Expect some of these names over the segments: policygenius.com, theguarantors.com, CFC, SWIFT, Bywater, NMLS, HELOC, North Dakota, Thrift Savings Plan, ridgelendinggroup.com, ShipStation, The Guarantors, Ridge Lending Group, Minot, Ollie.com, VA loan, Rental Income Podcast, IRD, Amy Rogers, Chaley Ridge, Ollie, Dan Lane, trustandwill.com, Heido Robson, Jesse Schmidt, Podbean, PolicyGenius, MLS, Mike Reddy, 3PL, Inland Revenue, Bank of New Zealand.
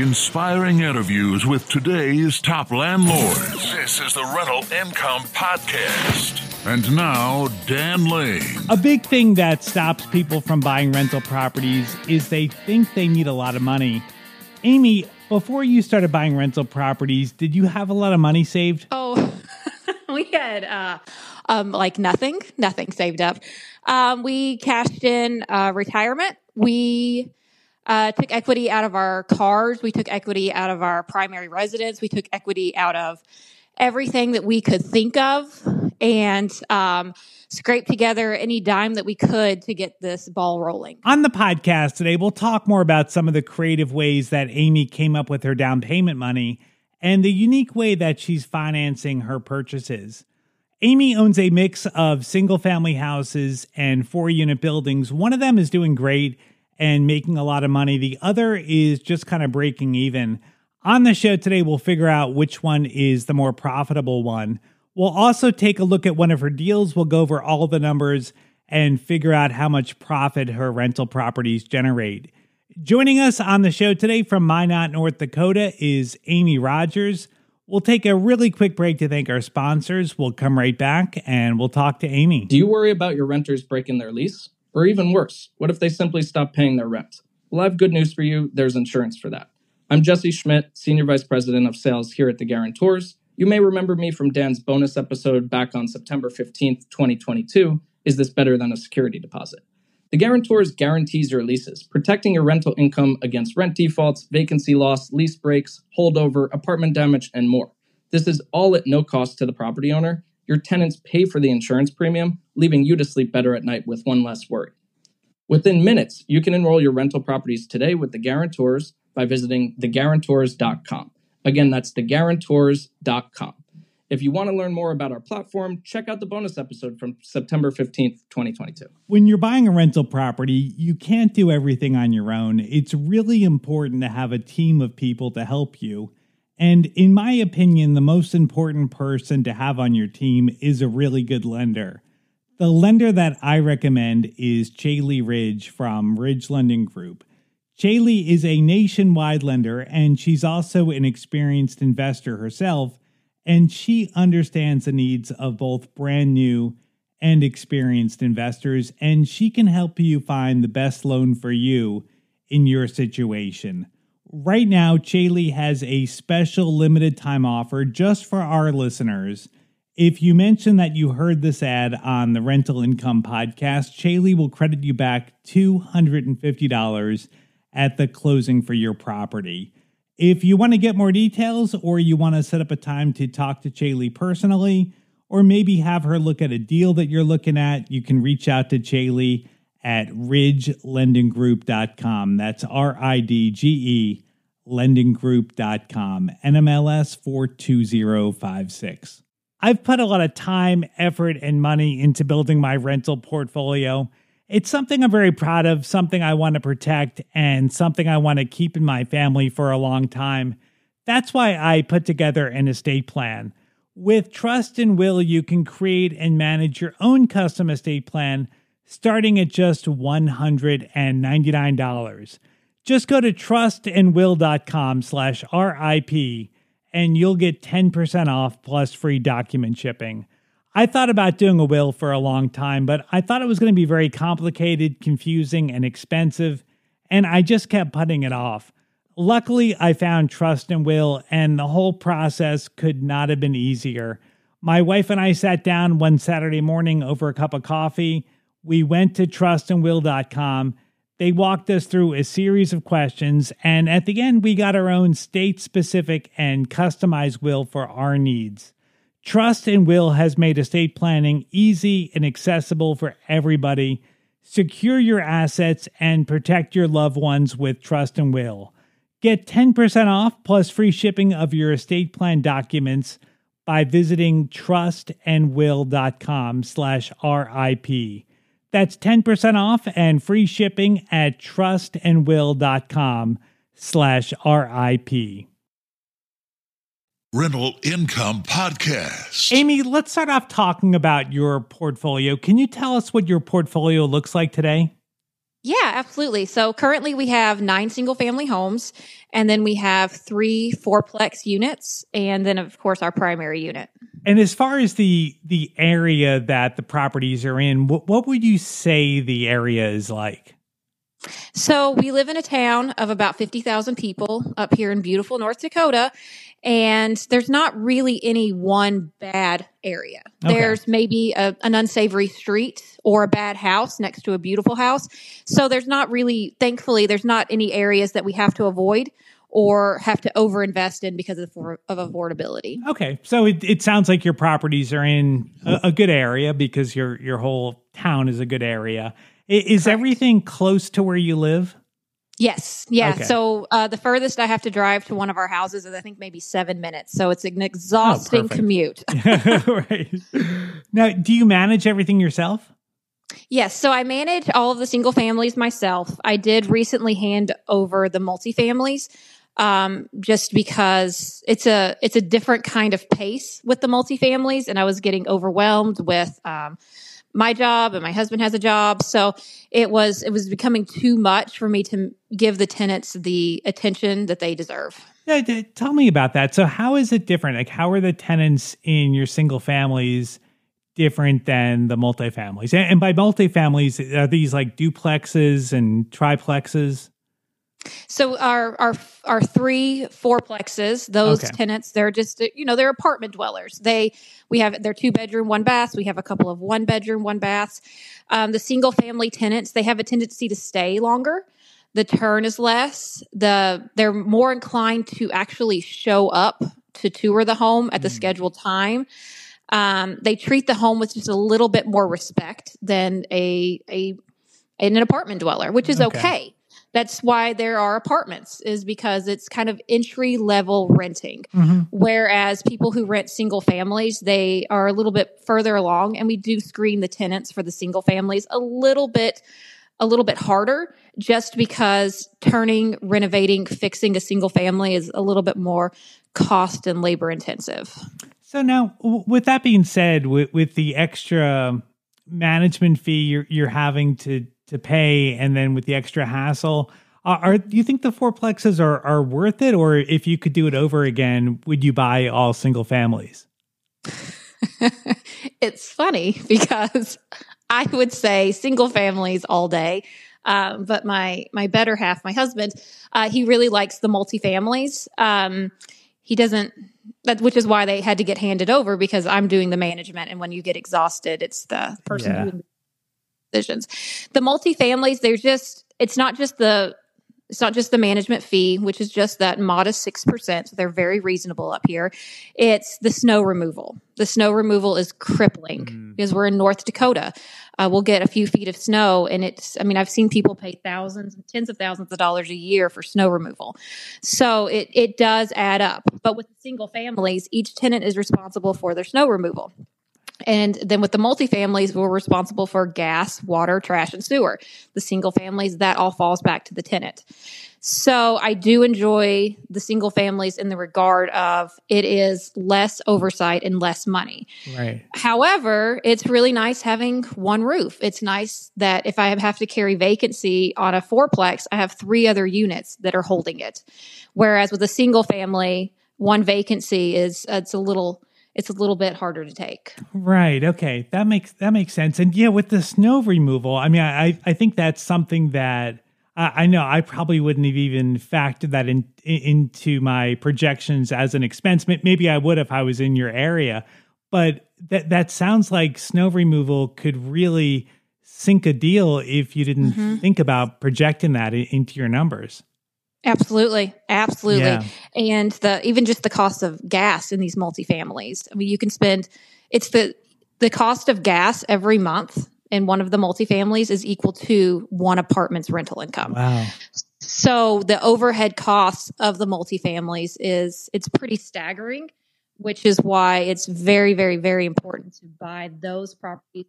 inspiring interviews with today's top landlords. This is the Rental Income Podcast. And now, Dan Lane. A big thing that stops people from buying rental properties is they think they need a lot of money. Amy, before you started buying rental properties, did you have a lot of money saved? Oh, we had like nothing saved up. We cashed in retirement. We took equity out of our cars. We took equity out of our primary residence. We took equity out of everything that we could think of and scraped together any dime that we could to get this ball rolling. On the podcast today, we'll talk more about some of the creative ways that Amy came up with her down payment money and the unique way that she's financing her purchases. Amy owns a mix of single-family houses and four-unit buildings. One of them is doing great and making a lot of money. The other is just kind of breaking even. On the show today, we'll figure out which one is the more profitable one. We'll also take a look at one of her deals. We'll go over all the numbers and figure out how much profit her rental properties generate. Joining us on the show today from Minot, North Dakota is Amy Rogers. We'll take a really quick break to thank our sponsors. We'll come right back and we'll talk to Amy. Do you worry about your renters breaking their lease? Or even worse, what if they simply stop paying their rent? Well, I have good news for you. There's insurance for that. I'm Jesse Schmidt, Senior Vice President of Sales here at The Guarantors. You may remember me from Dan's bonus episode back on September 15th, 2022, Is This Better Than a Security Deposit? The Guarantors guarantees your leases, protecting your rental income against rent defaults, vacancy loss, lease breaks, holdover, apartment damage, and more. This is all at no cost to the property owner. Your tenants pay for the insurance premium, leaving you to sleep better at night with one less worry. Within minutes, you can enroll your rental properties today with the Guarantors by visiting theguarantors.com. Again, that's theguarantors.com. If you want to learn more about our platform, check out the bonus episode from September 15th, 2022. When you're buying a rental property, you can't do everything on your own. It's really important to have a team of people to help you. And in my opinion, the most important person to have on your team is a really good lender. The lender that I recommend is Chaley Ridge from Ridge Lending Group. Chaley is a nationwide lender, and she's also an experienced investor herself. And she understands the needs of both brand new and experienced investors, and she can help you find the best loan for you in your situation. Right now, Chaley has a special limited time offer just for our listeners. If you mention that you heard this ad on the Rental Income Podcast, Chaley will credit you back $250 at the closing for your property. If you want to get more details, or you want to set up a time to talk to Chaley personally, or maybe have her look at a deal that you're looking at, you can reach out to Chaley at ridgelendinggroup.com. That's RIDGE, lendinggroup.com, NMLS 42056. I've put a lot of time, effort, and money into building my rental portfolio. It's something I'm very proud of, something I want to protect, and something I want to keep in my family for a long time. That's why I put together an estate plan. With Trust and Will, you can create and manage your own custom estate plan starting at just $199. Just go to trustandwill.com/RIP and you'll get 10% off plus free document shipping. I thought about doing a will for a long time, but I thought it was going to be very complicated, confusing, and expensive, and I just kept putting it off. Luckily, I found Trust and Will, and the whole process could not have been easier. My wife and I sat down one Saturday morning over a cup of coffee. We went to trustandwill.com. They walked us through a series of questions, and at the end, we got our own state-specific and customized will for our needs. Trust and Will has made estate planning easy and accessible for everybody. Secure your assets and protect your loved ones with Trust and Will. Get 10% off plus free shipping of your estate plan documents by visiting trustandwill.com/RIP. That's 10% off and free shipping at trustandwill.com/RIP. Rental Income Podcast. Amy, let's start off talking about your portfolio. Can you tell us what your portfolio looks like today? Yeah, absolutely. So currently we have 9 single family homes, and then we have 3 fourplex units, and then of course our primary unit. And as far as the area that the properties are in, what would you say the area is like? So we live in a town of about 50,000 people up here in beautiful North Dakota, and there's not really any one bad area. Okay. There's maybe an unsavory street or a bad house next to a beautiful house. So there's not really, thankfully, there's not any areas that we have to avoid or have to overinvest in because of affordability. Okay. So it sounds like your properties are in a good area because your whole town is a good area. Is Correct. Everything close to where you live? Yes. Yeah. Okay. So the furthest I have to drive to one of our houses is, I think, maybe 7 minutes. So it's an exhausting commute. Right. Now, do you manage everything yourself? Yes. So I manage all of the single families myself. I did recently hand over the multifamilies. Just because it's a different kind of pace with the multifamilies, and I was getting overwhelmed with my job, and my husband has a job, so it was becoming too much for me to give the tenants the attention that they deserve. Yeah, tell me about that. So how is it different? Like, how are the tenants in your single families different than the multifamilies? And by multifamilies, are these like duplexes and triplexes? So our 3 fourplexes, those okay. tenants, they're just, they're apartment dwellers. We have their 2-bedroom, 1-bath. We have a couple of 1-bedroom, 1-baths. The single family tenants, they have a tendency to stay longer. The turn is less. They're more inclined to actually show up to tour the home at the scheduled time. They treat the home with just a little bit more respect than an apartment dweller, which is okay. That's why there are apartments, is because it's kind of entry level renting. Mm-hmm. Whereas people who rent single families, they are a little bit further along, and we do screen the tenants for the single families a little bit harder, just because turning, renovating, fixing a single family is a little bit more cost and labor intensive. So now, with that being said, with the extra management fee you're having to pay, and then with the extra hassle, do you think the fourplexes are worth it? Or if you could do it over again, would you buy all single families? It's funny because I would say single families all day. But my better half, my husband, he really likes the multifamilies. He doesn't, which is why they had to get handed over, because I'm doing the management. And when you get exhausted, it's the person who decisions. The multifamilies, it's not just the management fee, which is just that modest 6%. They're very reasonable up here. It's the snow removal. The snow removal is crippling because we're in North Dakota. We'll get a few feet of snow, and I've seen people pay thousands, tens of thousands of dollars a year for snow removal. So it does add up. But with single families, each tenant is responsible for their snow removal. And then with the multifamilies, we're responsible for gas, water, trash, and sewer. The single families, that all falls back to the tenant. So I do enjoy the single families in the regard of it is less oversight and less money. Right. However, it's really nice having one roof. It's nice that if I have to carry vacancy on a fourplex, I have 3 other units that are holding it. Whereas with a single family, one vacancy is it's a little bit harder to take. Right. Okay. That makes sense. And yeah, with the snow removal, I mean, I think that's something that I know I probably wouldn't have even factored that into my projections as an expense. Maybe I would if I was in your area, but that sounds like snow removal could really sink a deal if you didn't think about projecting that into your numbers. Absolutely. Yeah. And even just the cost of gas in these multifamilies. I mean, you can spend, it's the cost of gas every month in one of the multifamilies is equal to one apartment's rental income. Wow. So the overhead costs of the multifamilies it's pretty staggering, which is why it's very, very, very important to buy those properties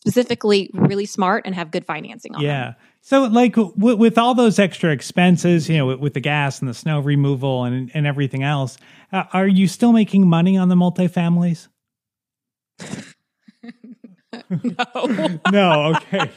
specifically really smart and have good financing on them. So like with all those extra expenses, with the gas and the snow removal and everything else, are you still making money on the multifamilies? No. No, okay.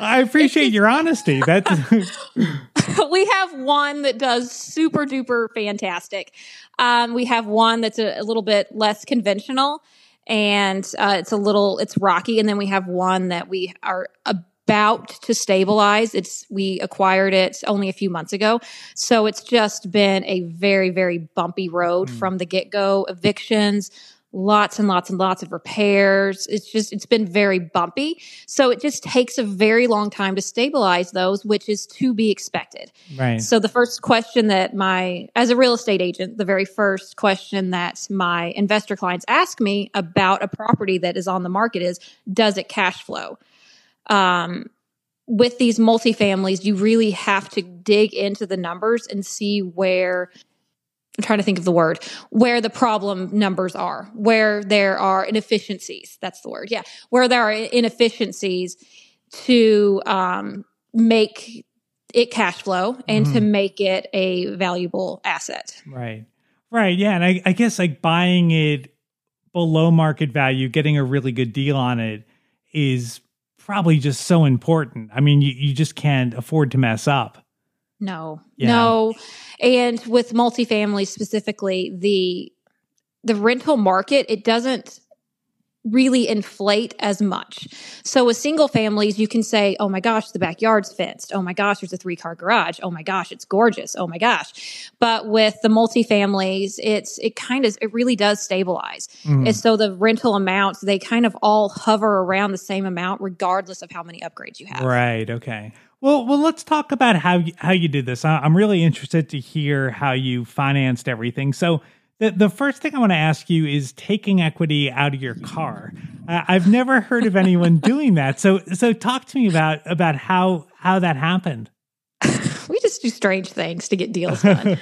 I appreciate your honesty. That's we have one that does super duper fantastic. We have one that's a little bit less conventional, and it's rocky. And then we have one that we are about to stabilize. We acquired it only a few months ago. So it's just been a very, very bumpy road from the get-go. Evictions, lots and lots and lots of repairs. It's been very bumpy. So it just takes a very long time to stabilize those, which is to be expected. Right. So the first question as a real estate agent, the very first question that my investor clients ask me about a property that is on the market is, does it cash flow? With these multifamilies, you really have to dig into the numbers and see where the problem numbers are, where there are inefficiencies. That's the word. Yeah. Where there are inefficiencies to, make it cash flow and to make it a valuable asset. Right. Right. Yeah. And I guess like buying it below market value, getting a really good deal on it is probably just so important. I mean, you just can't afford to mess up. No, yeah. No. And with multifamily specifically, the rental market, it doesn't really inflate as much. So with single families, you can say, oh my gosh, the backyard's fenced. Oh my gosh, there's a 3-car garage. Oh my gosh, it's gorgeous. Oh my gosh. But with the multifamilies, it really does stabilize. Mm-hmm. And so the rental amounts, they kind of all hover around the same amount regardless of how many upgrades you have. Right. Okay. Well, let's talk about how you did this. I'm really interested to hear how you financed everything. So the first thing I want to ask you is taking equity out of your car. I've never heard of anyone doing that. So talk to me about how that happened. We just do strange things to get deals done.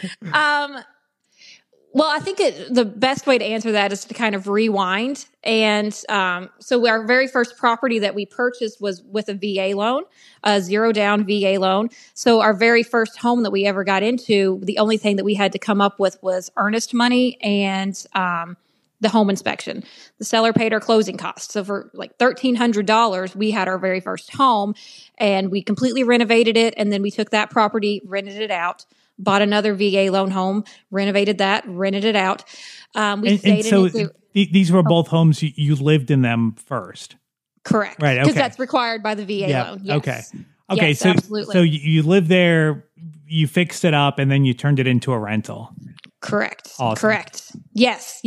Well, I think the best way to answer that is to kind of rewind. And so our very first property that we purchased was with a VA loan, a 0-down VA loan. So our very first home that we ever got into, the only thing that we had to come up with was earnest money and the home inspection. The seller paid our closing costs. So for like $1,300, we had our very first home, and we completely renovated it. And then we took that property, rented it out, bought another VA loan home, renovated that, rented it out. These were both homes you lived in them first? Correct. Right, okay. Because that's required by the VA loan. Yes. Okay. Yes, so, absolutely. So you lived there, you fixed it up, and then you turned it into a rental. Correct. Awesome. Correct. Yes.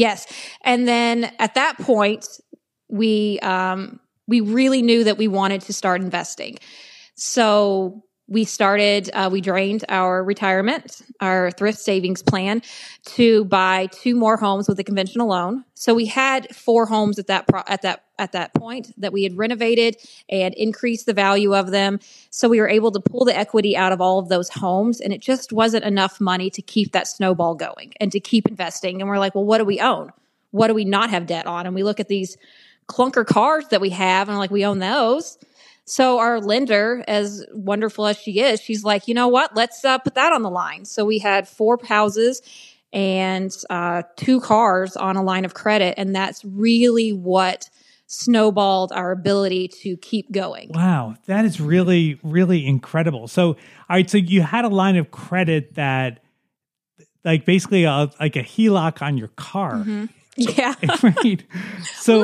And then at that point, we really knew that we wanted to start investing. So we drained our retirement, our Thrift Savings Plan, to buy 2 more homes with a conventional loan. So we had 4 homes at that point that we had renovated and increased the value of them. So we were able to pull the equity out of all of those homes, and it just wasn't enough money to keep that snowball going and to keep investing. And we're like, well, what do we own? What do we not have debt on? And we look at these clunker cars that we have, and I'm like, we own those. So our lender, as wonderful as she is, she's like, you know what? Let's put that on the line. So we had 4 houses and 2 cars on a line of credit. And that's really what snowballed our ability to keep going. Wow. That is really, really incredible. So, all right. So you had a line of credit that like basically like a HELOC on your car. Mm-hmm. Yeah. Right. So we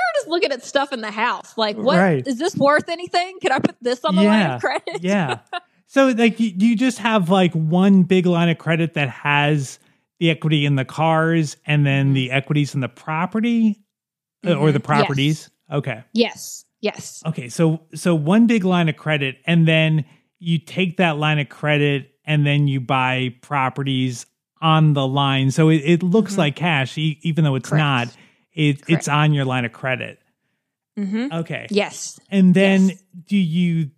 were just looking at stuff in the house. Like, what is this worth anything? Can I put this on the line of credit? Yeah. So like you just have like one big line of credit that has the equity in the cars and then the equities in the property or the properties. Yes. Okay. Yes. Okay. So one big line of credit, and then you take that line of credit and then you buy properties on the line. So it looks like cash, even though it's Correct. Not. It's on your line of credit. Mm-hmm. Okay. Yes. And then do you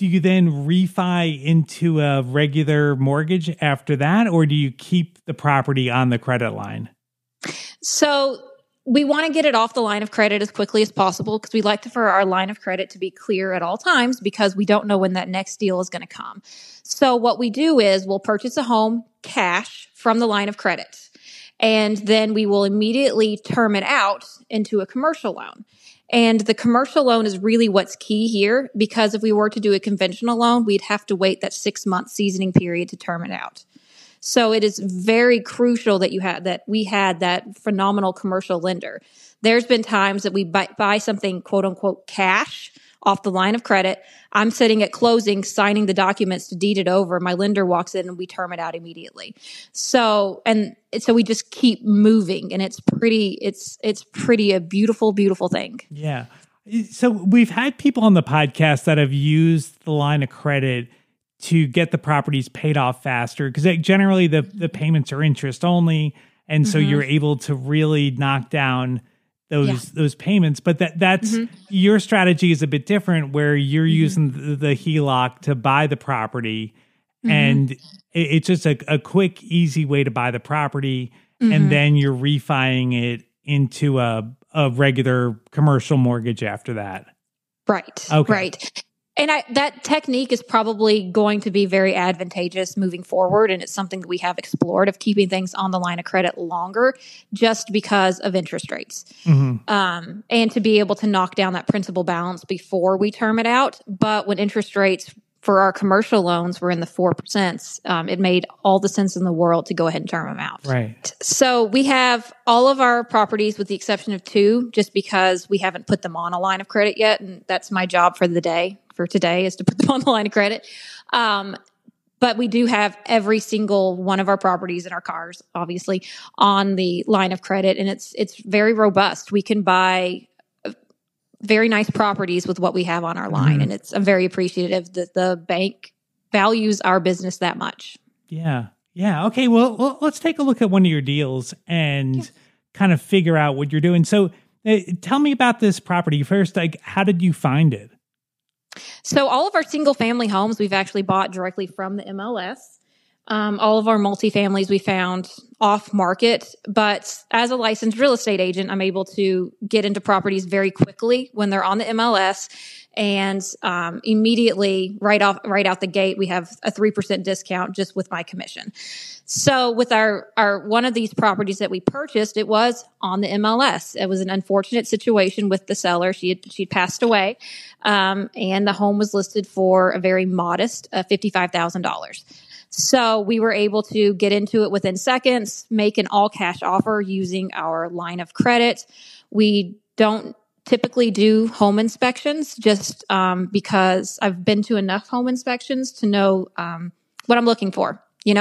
then refi into a regular mortgage after that, or do you keep the property on the credit line? So we want to get it off the line of credit as quickly as possible, because we like for our line of credit to be clear at all times, because we don't know when that next deal is going to come. So what we do is we'll purchase a home cash from the line of credit. and then we will immediately term it out into a commercial loan. And the commercial loan is really what's key here, because if we were to do a conventional loan, we'd have to wait that 6-month seasoning period to term it out. So it is very crucial that we had that phenomenal commercial lender. There's been times that we buy something, quote unquote, cash off the line of credit. I'm sitting at closing, signing the documents to deed it over. My lender walks in and we term it out immediately. So we just keep moving, and it's pretty a beautiful, beautiful thing. Yeah. So we've had people on the podcast that have used the line of credit to get the properties paid off faster, because generally the payments are interest only. And so you're able to really knock down those payments. But that's your strategy is a bit different, where you're using the HELOC to buy the property. And it's just a quick, easy way to buy the property. And then you're refining it into a regular commercial mortgage after that. Right. Okay. Right. And that technique is probably going to be very advantageous moving forward, and it's something that we have explored, of keeping things on the line of credit longer just because of interest rates, and to be able to knock down that principal balance before we term it out. But when interest rates for our commercial loans were in the 4%, it made all the sense in the world to go ahead and term them out. Right. So we have all of our properties with the exception of 2, just because we haven't put them on a line of credit yet, and that's my job for the day. For today is to put them on the line of credit. But we do have every single one of our properties and our cars, obviously, on the line of credit. And it's very robust. We can buy very nice properties with what we have on our line. And I'm very appreciative that the bank values our business that much. Yeah. Yeah. Okay. Well, let's take a look at one of your deals and kind of figure out what you're doing. So tell me about this property first. Like, how did you find it? So all of our single family homes, we've actually bought directly from the MLS. All of our multifamilies we found off market, but as a licensed real estate agent, I'm able to get into properties very quickly when they're on the MLS, and immediately right out the gate, we have a 3% discount just with my commission. So with our one of these properties that we purchased, it was on the MLS. It was an unfortunate situation with the seller. She'd passed away, and the home was listed for a very modest $55,000. So we were able to get into it within seconds, make an all-cash offer using our line of credit. We don't typically do home inspections, just because I've been to enough home inspections to know what I'm looking for. And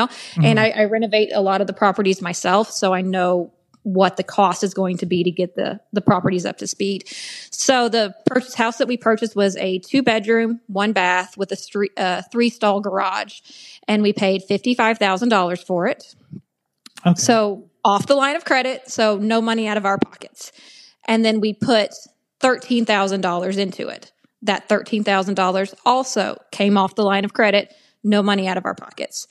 I renovate a lot of the properties myself, so I know what the cost is going to be to get the properties up to speed. So the house that we purchased was a 2-bedroom, 1-bath with a 3-stall garage, and we paid $55,000 for it. Okay. So off the line of credit, so no money out of our pockets. And then we put $13,000 into it. That $13,000 also came off the line of credit, no money out of our pockets.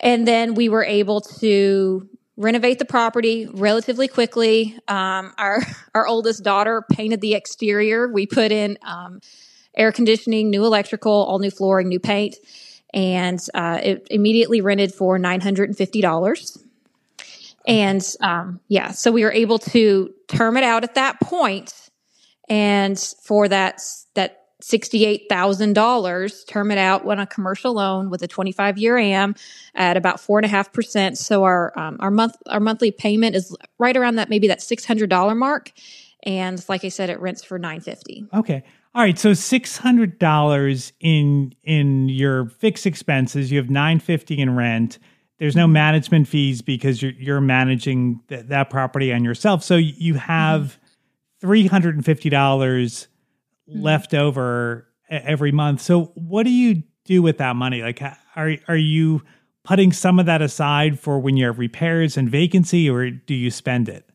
And then we were able to renovate the property relatively quickly. Our oldest daughter painted the exterior. We put in air conditioning, new electrical, all new flooring, new paint, and it immediately rented for $950. And so we were able to term it out at that point, and for that $68,000, term it out on a commercial loan with a 25-year AM at about 4.5%. So our monthly payment is right around that $600 mark, and like I said, it rents for $950. Okay, all right. So $600 in your fixed expenses. You have $950 in rent. There's no management fees because you're managing that property on yourself. So you have $350. Left over every month. So what do you do with that money? Like, are you putting some of that aside for when you have repairs and vacancy, or do you spend it?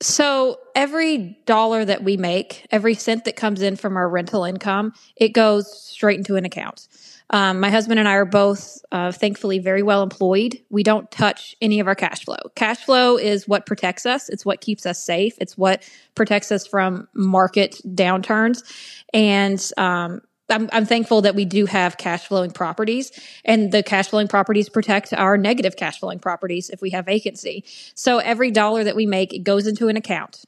So every dollar that we make, every cent that comes in from our rental income, it goes straight into an account. My husband and I are both, thankfully, very well employed. We don't touch any of our cash flow. Cash flow is what protects us. It's what keeps us safe. It's what protects us from market downturns. And I'm thankful that we do have cash flowing properties, and the cash flowing properties protect our negative cash flowing properties if we have vacancy. So every dollar that we make, it goes into an account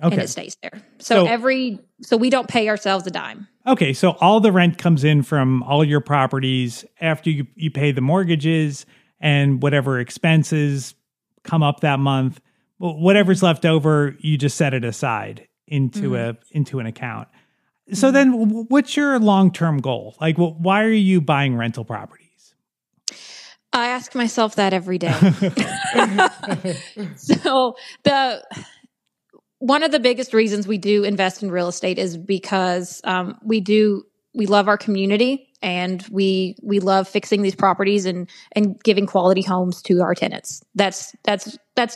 and it stays there. So we don't pay ourselves a dime. Okay. So all the rent comes in from all your properties after you pay the mortgages and whatever expenses come up that month. Whatever's left over, you just set it aside into into an account. So then what's your long-term goal? Like, why are you buying rental properties? I ask myself that every day. So one of the biggest reasons we do invest in real estate is because we love our community, and we love fixing these properties and giving quality homes to our tenants. That's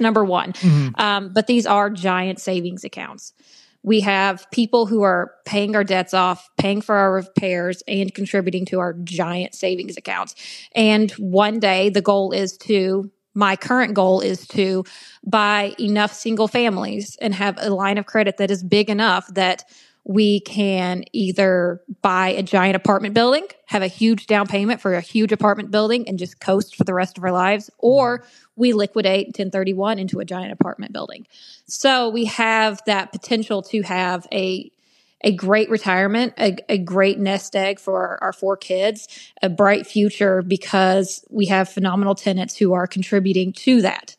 number one. Mm-hmm. But these are giant savings accounts. We have people who are paying our debts off, paying for our repairs, and contributing to our giant savings accounts. And one day the goal is to, my current goal is to buy enough single families and have a line of credit that is big enough that we can either buy a giant apartment building, have a huge down payment for a huge apartment building, and just coast for the rest of our lives, or we liquidate 1031 into a giant apartment building. So we have that potential to have a great retirement, a great nest egg for our four kids, a bright future, because we have phenomenal tenants who are contributing to that.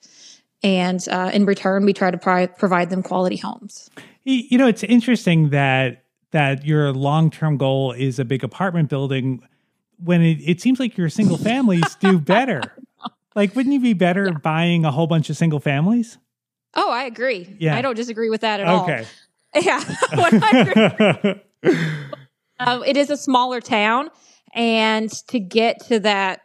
And in return, we try to provide them quality homes. You know, it's interesting that your long-term goal is a big apartment building when it seems like your single families do better. Like, wouldn't you be better buying a whole bunch of single families? Oh, I agree. Yeah. I don't disagree with that at all. Okay. Yeah. It is a smaller town, and to get to that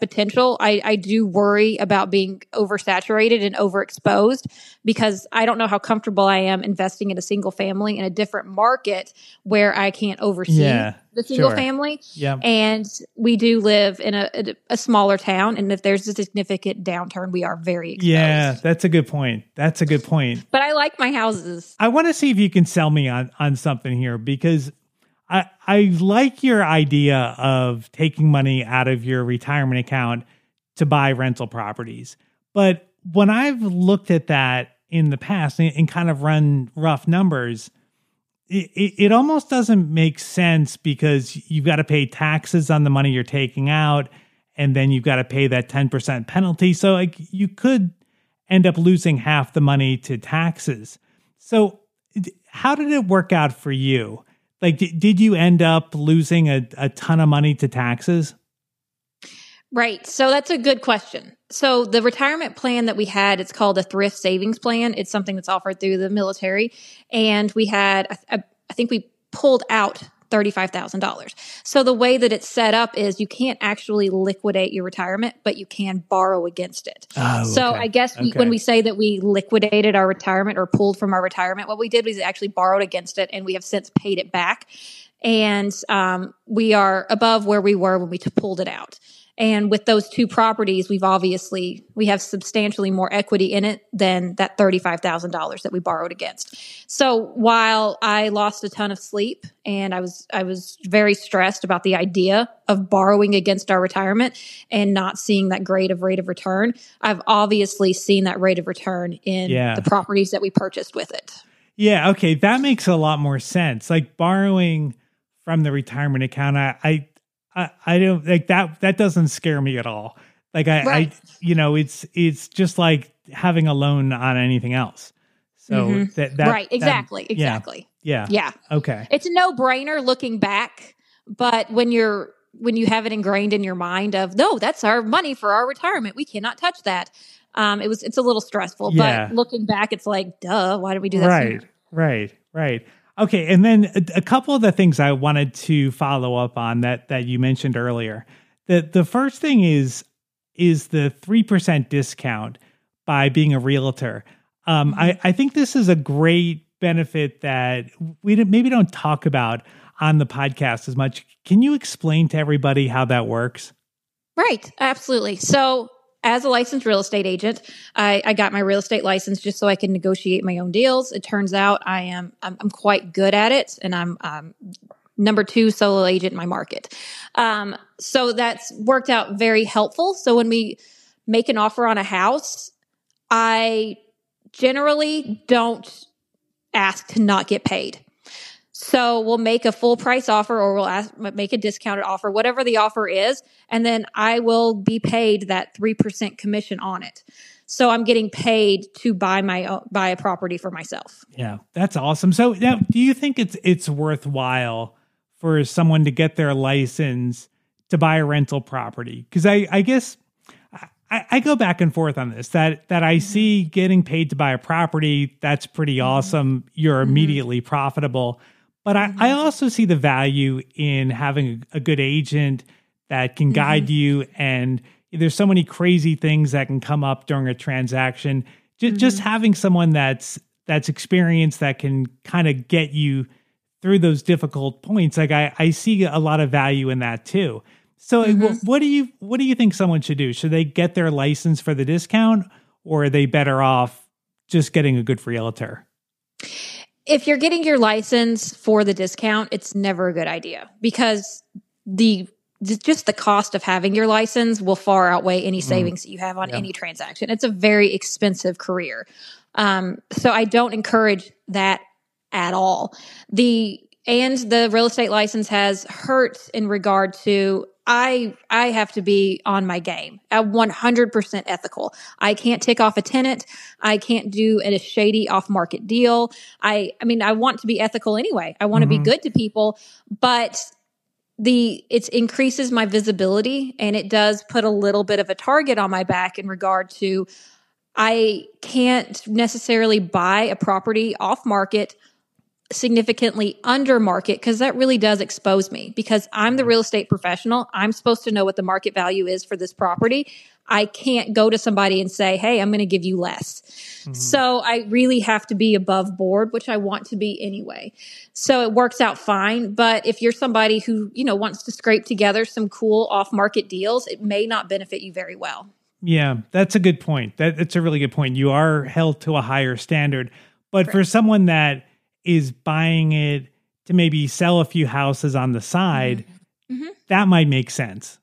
potential, I do worry about being oversaturated and overexposed, because I don't know how comfortable I am investing in a single family in a different market where I can't oversee the single family. Yeah. And we do live in a smaller town, and if there's a significant downturn, we are very exposed. Yeah, that's a good point. But I like my houses. I want to see if you can sell me on something here, because I like your idea of taking money out of your retirement account to buy rental properties. But when I've looked at that in the past and kind of run rough numbers, it almost doesn't make sense, because you've got to pay taxes on the money you're taking out, and then you've got to pay that 10% penalty. So like, you could end up losing half the money to taxes. So how did it work out for you? Like, did you end up losing a ton of money to taxes? Right. So that's a good question. So the retirement plan that we had, it's called a Thrift Savings Plan. It's something that's offered through the military. And we had, I think we pulled out $35,000. So the way that it's set up is you can't actually liquidate your retirement, but you can borrow against it. I guess when we say that we liquidated our retirement or pulled from our retirement, what we did was actually borrowed against it, and we have since paid it back. And we are above where we were when we pulled it out. And with those two properties, we have substantially more equity in it than that $35,000 that we borrowed against. So while I lost a ton of sleep and I was very stressed about the idea of borrowing against our retirement and not seeing that great of rate of return, I've obviously seen that rate of return in the properties that we purchased with it. Yeah. Okay. That makes a lot more sense. Like, borrowing from the retirement account, I don't like that. That doesn't scare me at all. Like it's just like having a loan on anything else. So exactly. Yeah. Okay. It's a no-brainer looking back, but when you have it ingrained in your mind of, no, that's our money for our retirement, we cannot touch that. It's a little stressful, but looking back, it's like, duh, why did we do that? Right. Okay, and then a couple of the things I wanted to follow up on that you mentioned earlier. The first thing is the 3% discount by being a realtor. I think this is a great benefit that we maybe don't talk about on the podcast as much. Can you explain to everybody how that works? Right, absolutely. So, as a licensed real estate agent, I got my real estate license just so I can negotiate my own deals. It turns out I'm quite good at it, and I'm number two solo agent in my market. So that's worked out very helpful. So when we make an offer on a house, I generally don't ask to not get paid. So we'll make a full price offer, or we'll make a discounted offer, whatever the offer is. And then I will be paid that 3% commission on it. So I'm getting paid to buy a property for myself. Yeah, that's awesome. So now, do you think it's worthwhile for someone to get their license to buy a rental property? Because I guess I go back and forth on this, that I see getting paid to buy a property, that's pretty awesome. You're immediately profitable. But I also see the value in having a good agent that can guide you, and there's so many crazy things that can come up during a transaction. Just having someone that's experienced, that can kind of get you through those difficult points. Like I see a lot of value in that too. So what do you think someone should do? Should they get their license for the discount, or are they better off just getting a good realtor? If you're getting your license for the discount, it's never a good idea, because just the cost of having your license will far outweigh any savings that you have on any transaction. It's a very expensive career. So I don't encourage that at all. The real estate license has hurts in regard to I have to be on my game at 100% ethical. I can't tick off a tenant. I can't do a shady off-market deal. I mean, I want to be ethical anyway. I want to be good to people, but it increases my visibility, and it does put a little bit of a target on my back in regard to I can't necessarily buy a property off market significantly under market, because that really does expose me, because I'm the real estate professional. I'm supposed to know what the market value is for this property. I can't go to somebody and say, hey, I'm going to give you less. So I really have to be above board, which I want to be anyway. So it works out fine. But if you're somebody who, wants to scrape together some cool off-market deals, it may not benefit you very well. Yeah, that's a good point. That's a really good point. You are held to a higher standard. But for someone that is buying it to maybe sell a few houses on the side, that might make sense.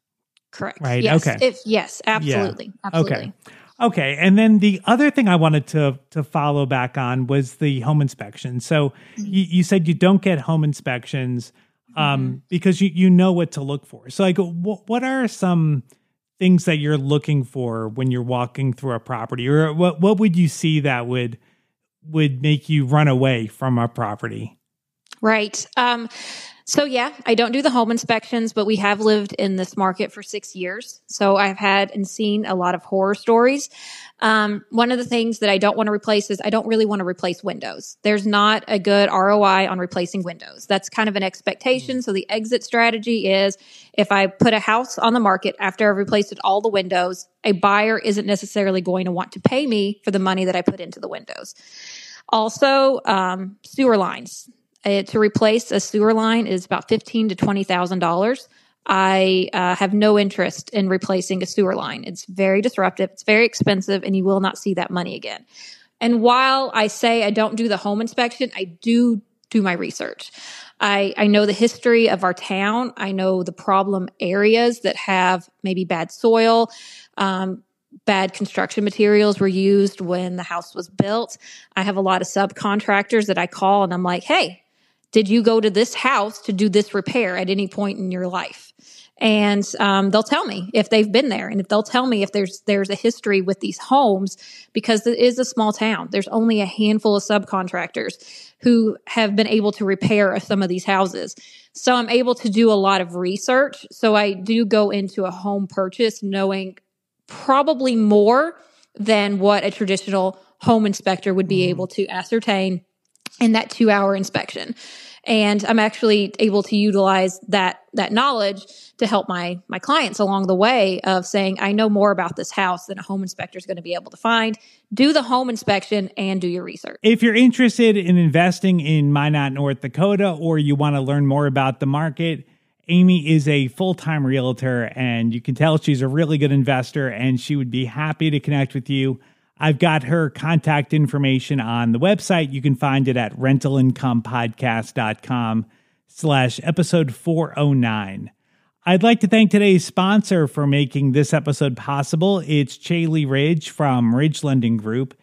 Correct. Right. Yes. Okay. Absolutely. Yeah. Absolutely. Okay. And then the other thing I wanted to follow back on was the home inspection. So you said you don't get home inspections because you know what to look for. So, like, what are some things that you're looking for when you're walking through a property, or what would you see that would make you run away from a property? Right. So yeah, I don't do the home inspections, but we have lived in this market for 6 years. So I've had and seen a lot of horror stories. One of the things that I don't want to replace is I don't really want to replace windows. There's not a good ROI on replacing windows. That's kind of an expectation. So the exit strategy is if I put a house on the market after I've replaced all the windows, a buyer isn't necessarily going to want to pay me for the money that I put into the windows. Also, sewer lines. To replace a sewer line is about $15,000 to $20,000. I have no interest in replacing a sewer line. It's very disruptive. It's very expensive, and you will not see that money again. And while I say I don't do the home inspection, I do my research. I know the history of our town. I know the problem areas that have maybe bad soil, bad construction materials were used when the house was built. I have a lot of subcontractors that I call, and I'm like, hey, did you go to this house to do this repair at any point in your life? And they'll tell me if they've been there, and if they'll tell me if there's a history with these homes, because it is a small town. There's only a handful of subcontractors who have been able to repair some of these houses. So I'm able to do a lot of research. So I do go into a home purchase knowing probably more than what a traditional home inspector would be able to ascertain in that 2-hour inspection. And I'm actually able to utilize that knowledge to help my clients along the way of saying, I know more about this house than a home inspector is going to be able to find. Do the home inspection and do your research. If you're interested in investing in Minot, North Dakota, or you want to learn more about the market, Amy is a full-time realtor, and you can tell she's a really good investor, and she would be happy to connect with you. I've got her contact information on the website. You can find it at rentalincomepodcast.com. /episode 409. I'd like to thank today's sponsor for making this episode possible. It's Chaley Ridge from Ridge Lending Group.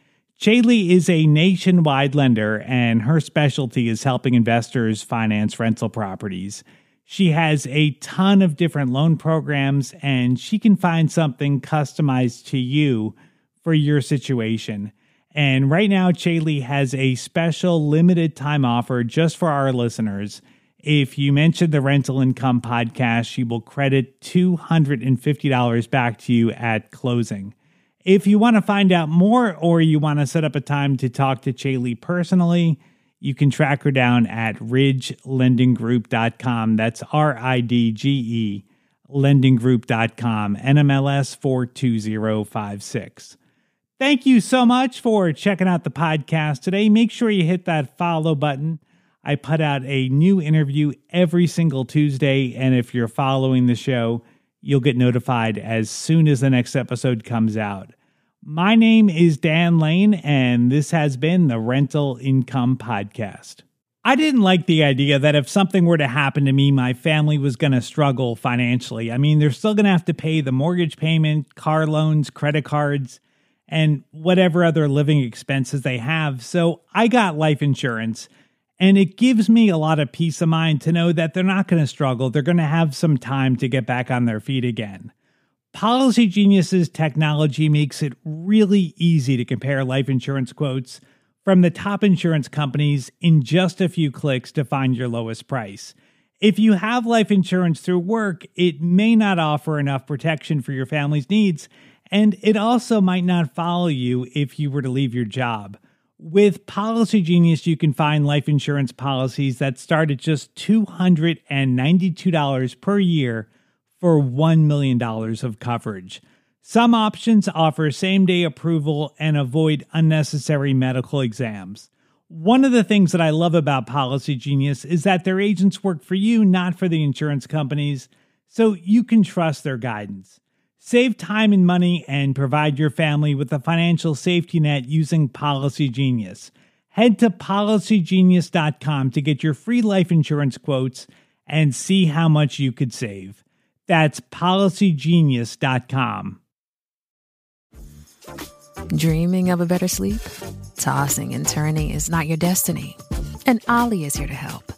Chaley is a nationwide lender, and her specialty is helping investors finance rental properties. She has a ton of different loan programs, and she can find something customized to you for your situation. And right now, Chaley has a special limited time offer just for our listeners. If you mention the Rental Income Podcast, she will credit $250 back to you at closing. If you want to find out more or you want to set up a time to talk to Chaley personally, you can track her down at ridgelendinggroup.com. That's RIDGE, lendinggroup.com, NMLS 42056. Thank you so much for checking out the podcast today. Make sure you hit that follow button. I put out a new interview every single Tuesday, and if you're following the show, you'll get notified as soon as the next episode comes out. My name is Dan Lane, and this has been the Rental Income Podcast. I didn't like the idea that if something were to happen to me, my family was going to struggle financially. I mean, they're still going to have to pay the mortgage payment, car loans, credit cards, and whatever other living expenses they have. So I got life insurance, and it gives me a lot of peace of mind to know that they're not going to struggle. They're going to have some time to get back on their feet again. PolicyGenius' technology makes it really easy to compare life insurance quotes from the top insurance companies in just a few clicks to find your lowest price. If you have life insurance through work, it may not offer enough protection for your family's needs, and it also might not follow you if you were to leave your job. With Policy Genius, you can find life insurance policies that start at just $292 per year for $1 million of coverage. Some options offer same-day approval and avoid unnecessary medical exams. One of the things that I love about Policy Genius is that their agents work for you, not for the insurance companies, so you can trust their guidance. Save time and money and provide your family with a financial safety net using Policy Genius. Head to policygenius.com to get your free life insurance quotes and see how much you could save. That's policygenius.com. Dreaming of a better sleep? Tossing and turning is not your destiny. And Ollie is here to help.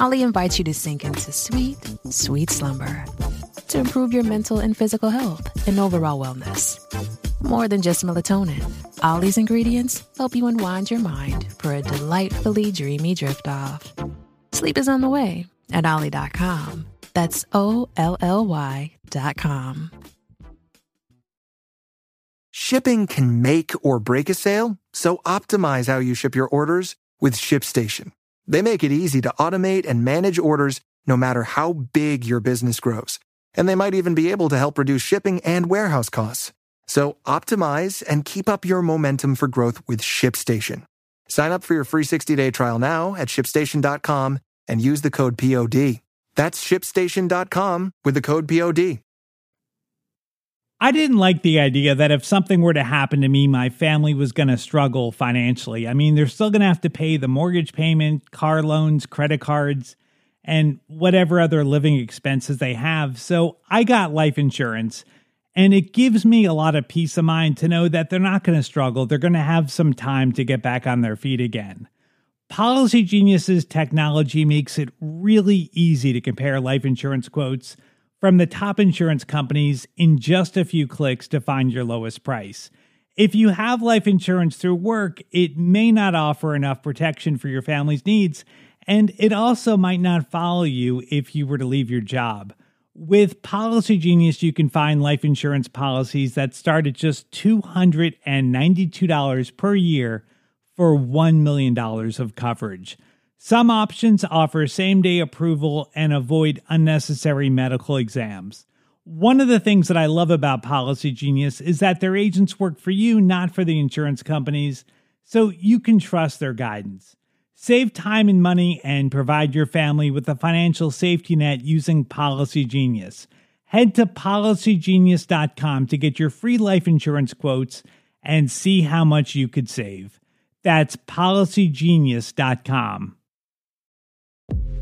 Ollie invites you to sink into sweet, sweet slumber to improve your mental and physical health and overall wellness. More than just melatonin, Ollie's ingredients help you unwind your mind for a delightfully dreamy drift off. Sleep is on the way at Ollie.com. That's OLLY.com. Shipping can make or break a sale, so optimize how you ship your orders with ShipStation. They make it easy to automate and manage orders no matter how big your business grows. And they might even be able to help reduce shipping and warehouse costs. So optimize and keep up your momentum for growth with ShipStation. Sign up for your free 60-day trial now at shipstation.com and use the code POD. That's shipstation.com with the code POD. I didn't like the idea that if something were to happen to me, my family was going to struggle financially. I mean, they're still going to have to pay the mortgage payment, car loans, credit cards, and whatever other living expenses they have. So I got life insurance, and it gives me a lot of peace of mind to know that they're not going to struggle. They're going to have some time to get back on their feet again. Policy Genius's technology makes it really easy to compare life insurance quotes from the top insurance companies in just a few clicks to find your lowest price. If you have life insurance through work, it may not offer enough protection for your family's needs, and it also might not follow you if you were to leave your job. With Policy Genius, you can find life insurance policies that start at just $292 per year for $1 million of coverage. Some options offer same-day approval and avoid unnecessary medical exams. One of the things that I love about Policy Genius is that their agents work for you, not for the insurance companies, so you can trust their guidance. Save time and money and provide your family with a financial safety net using Policy Genius. Head to policygenius.com to get your free life insurance quotes and see how much you could save. That's policygenius.com.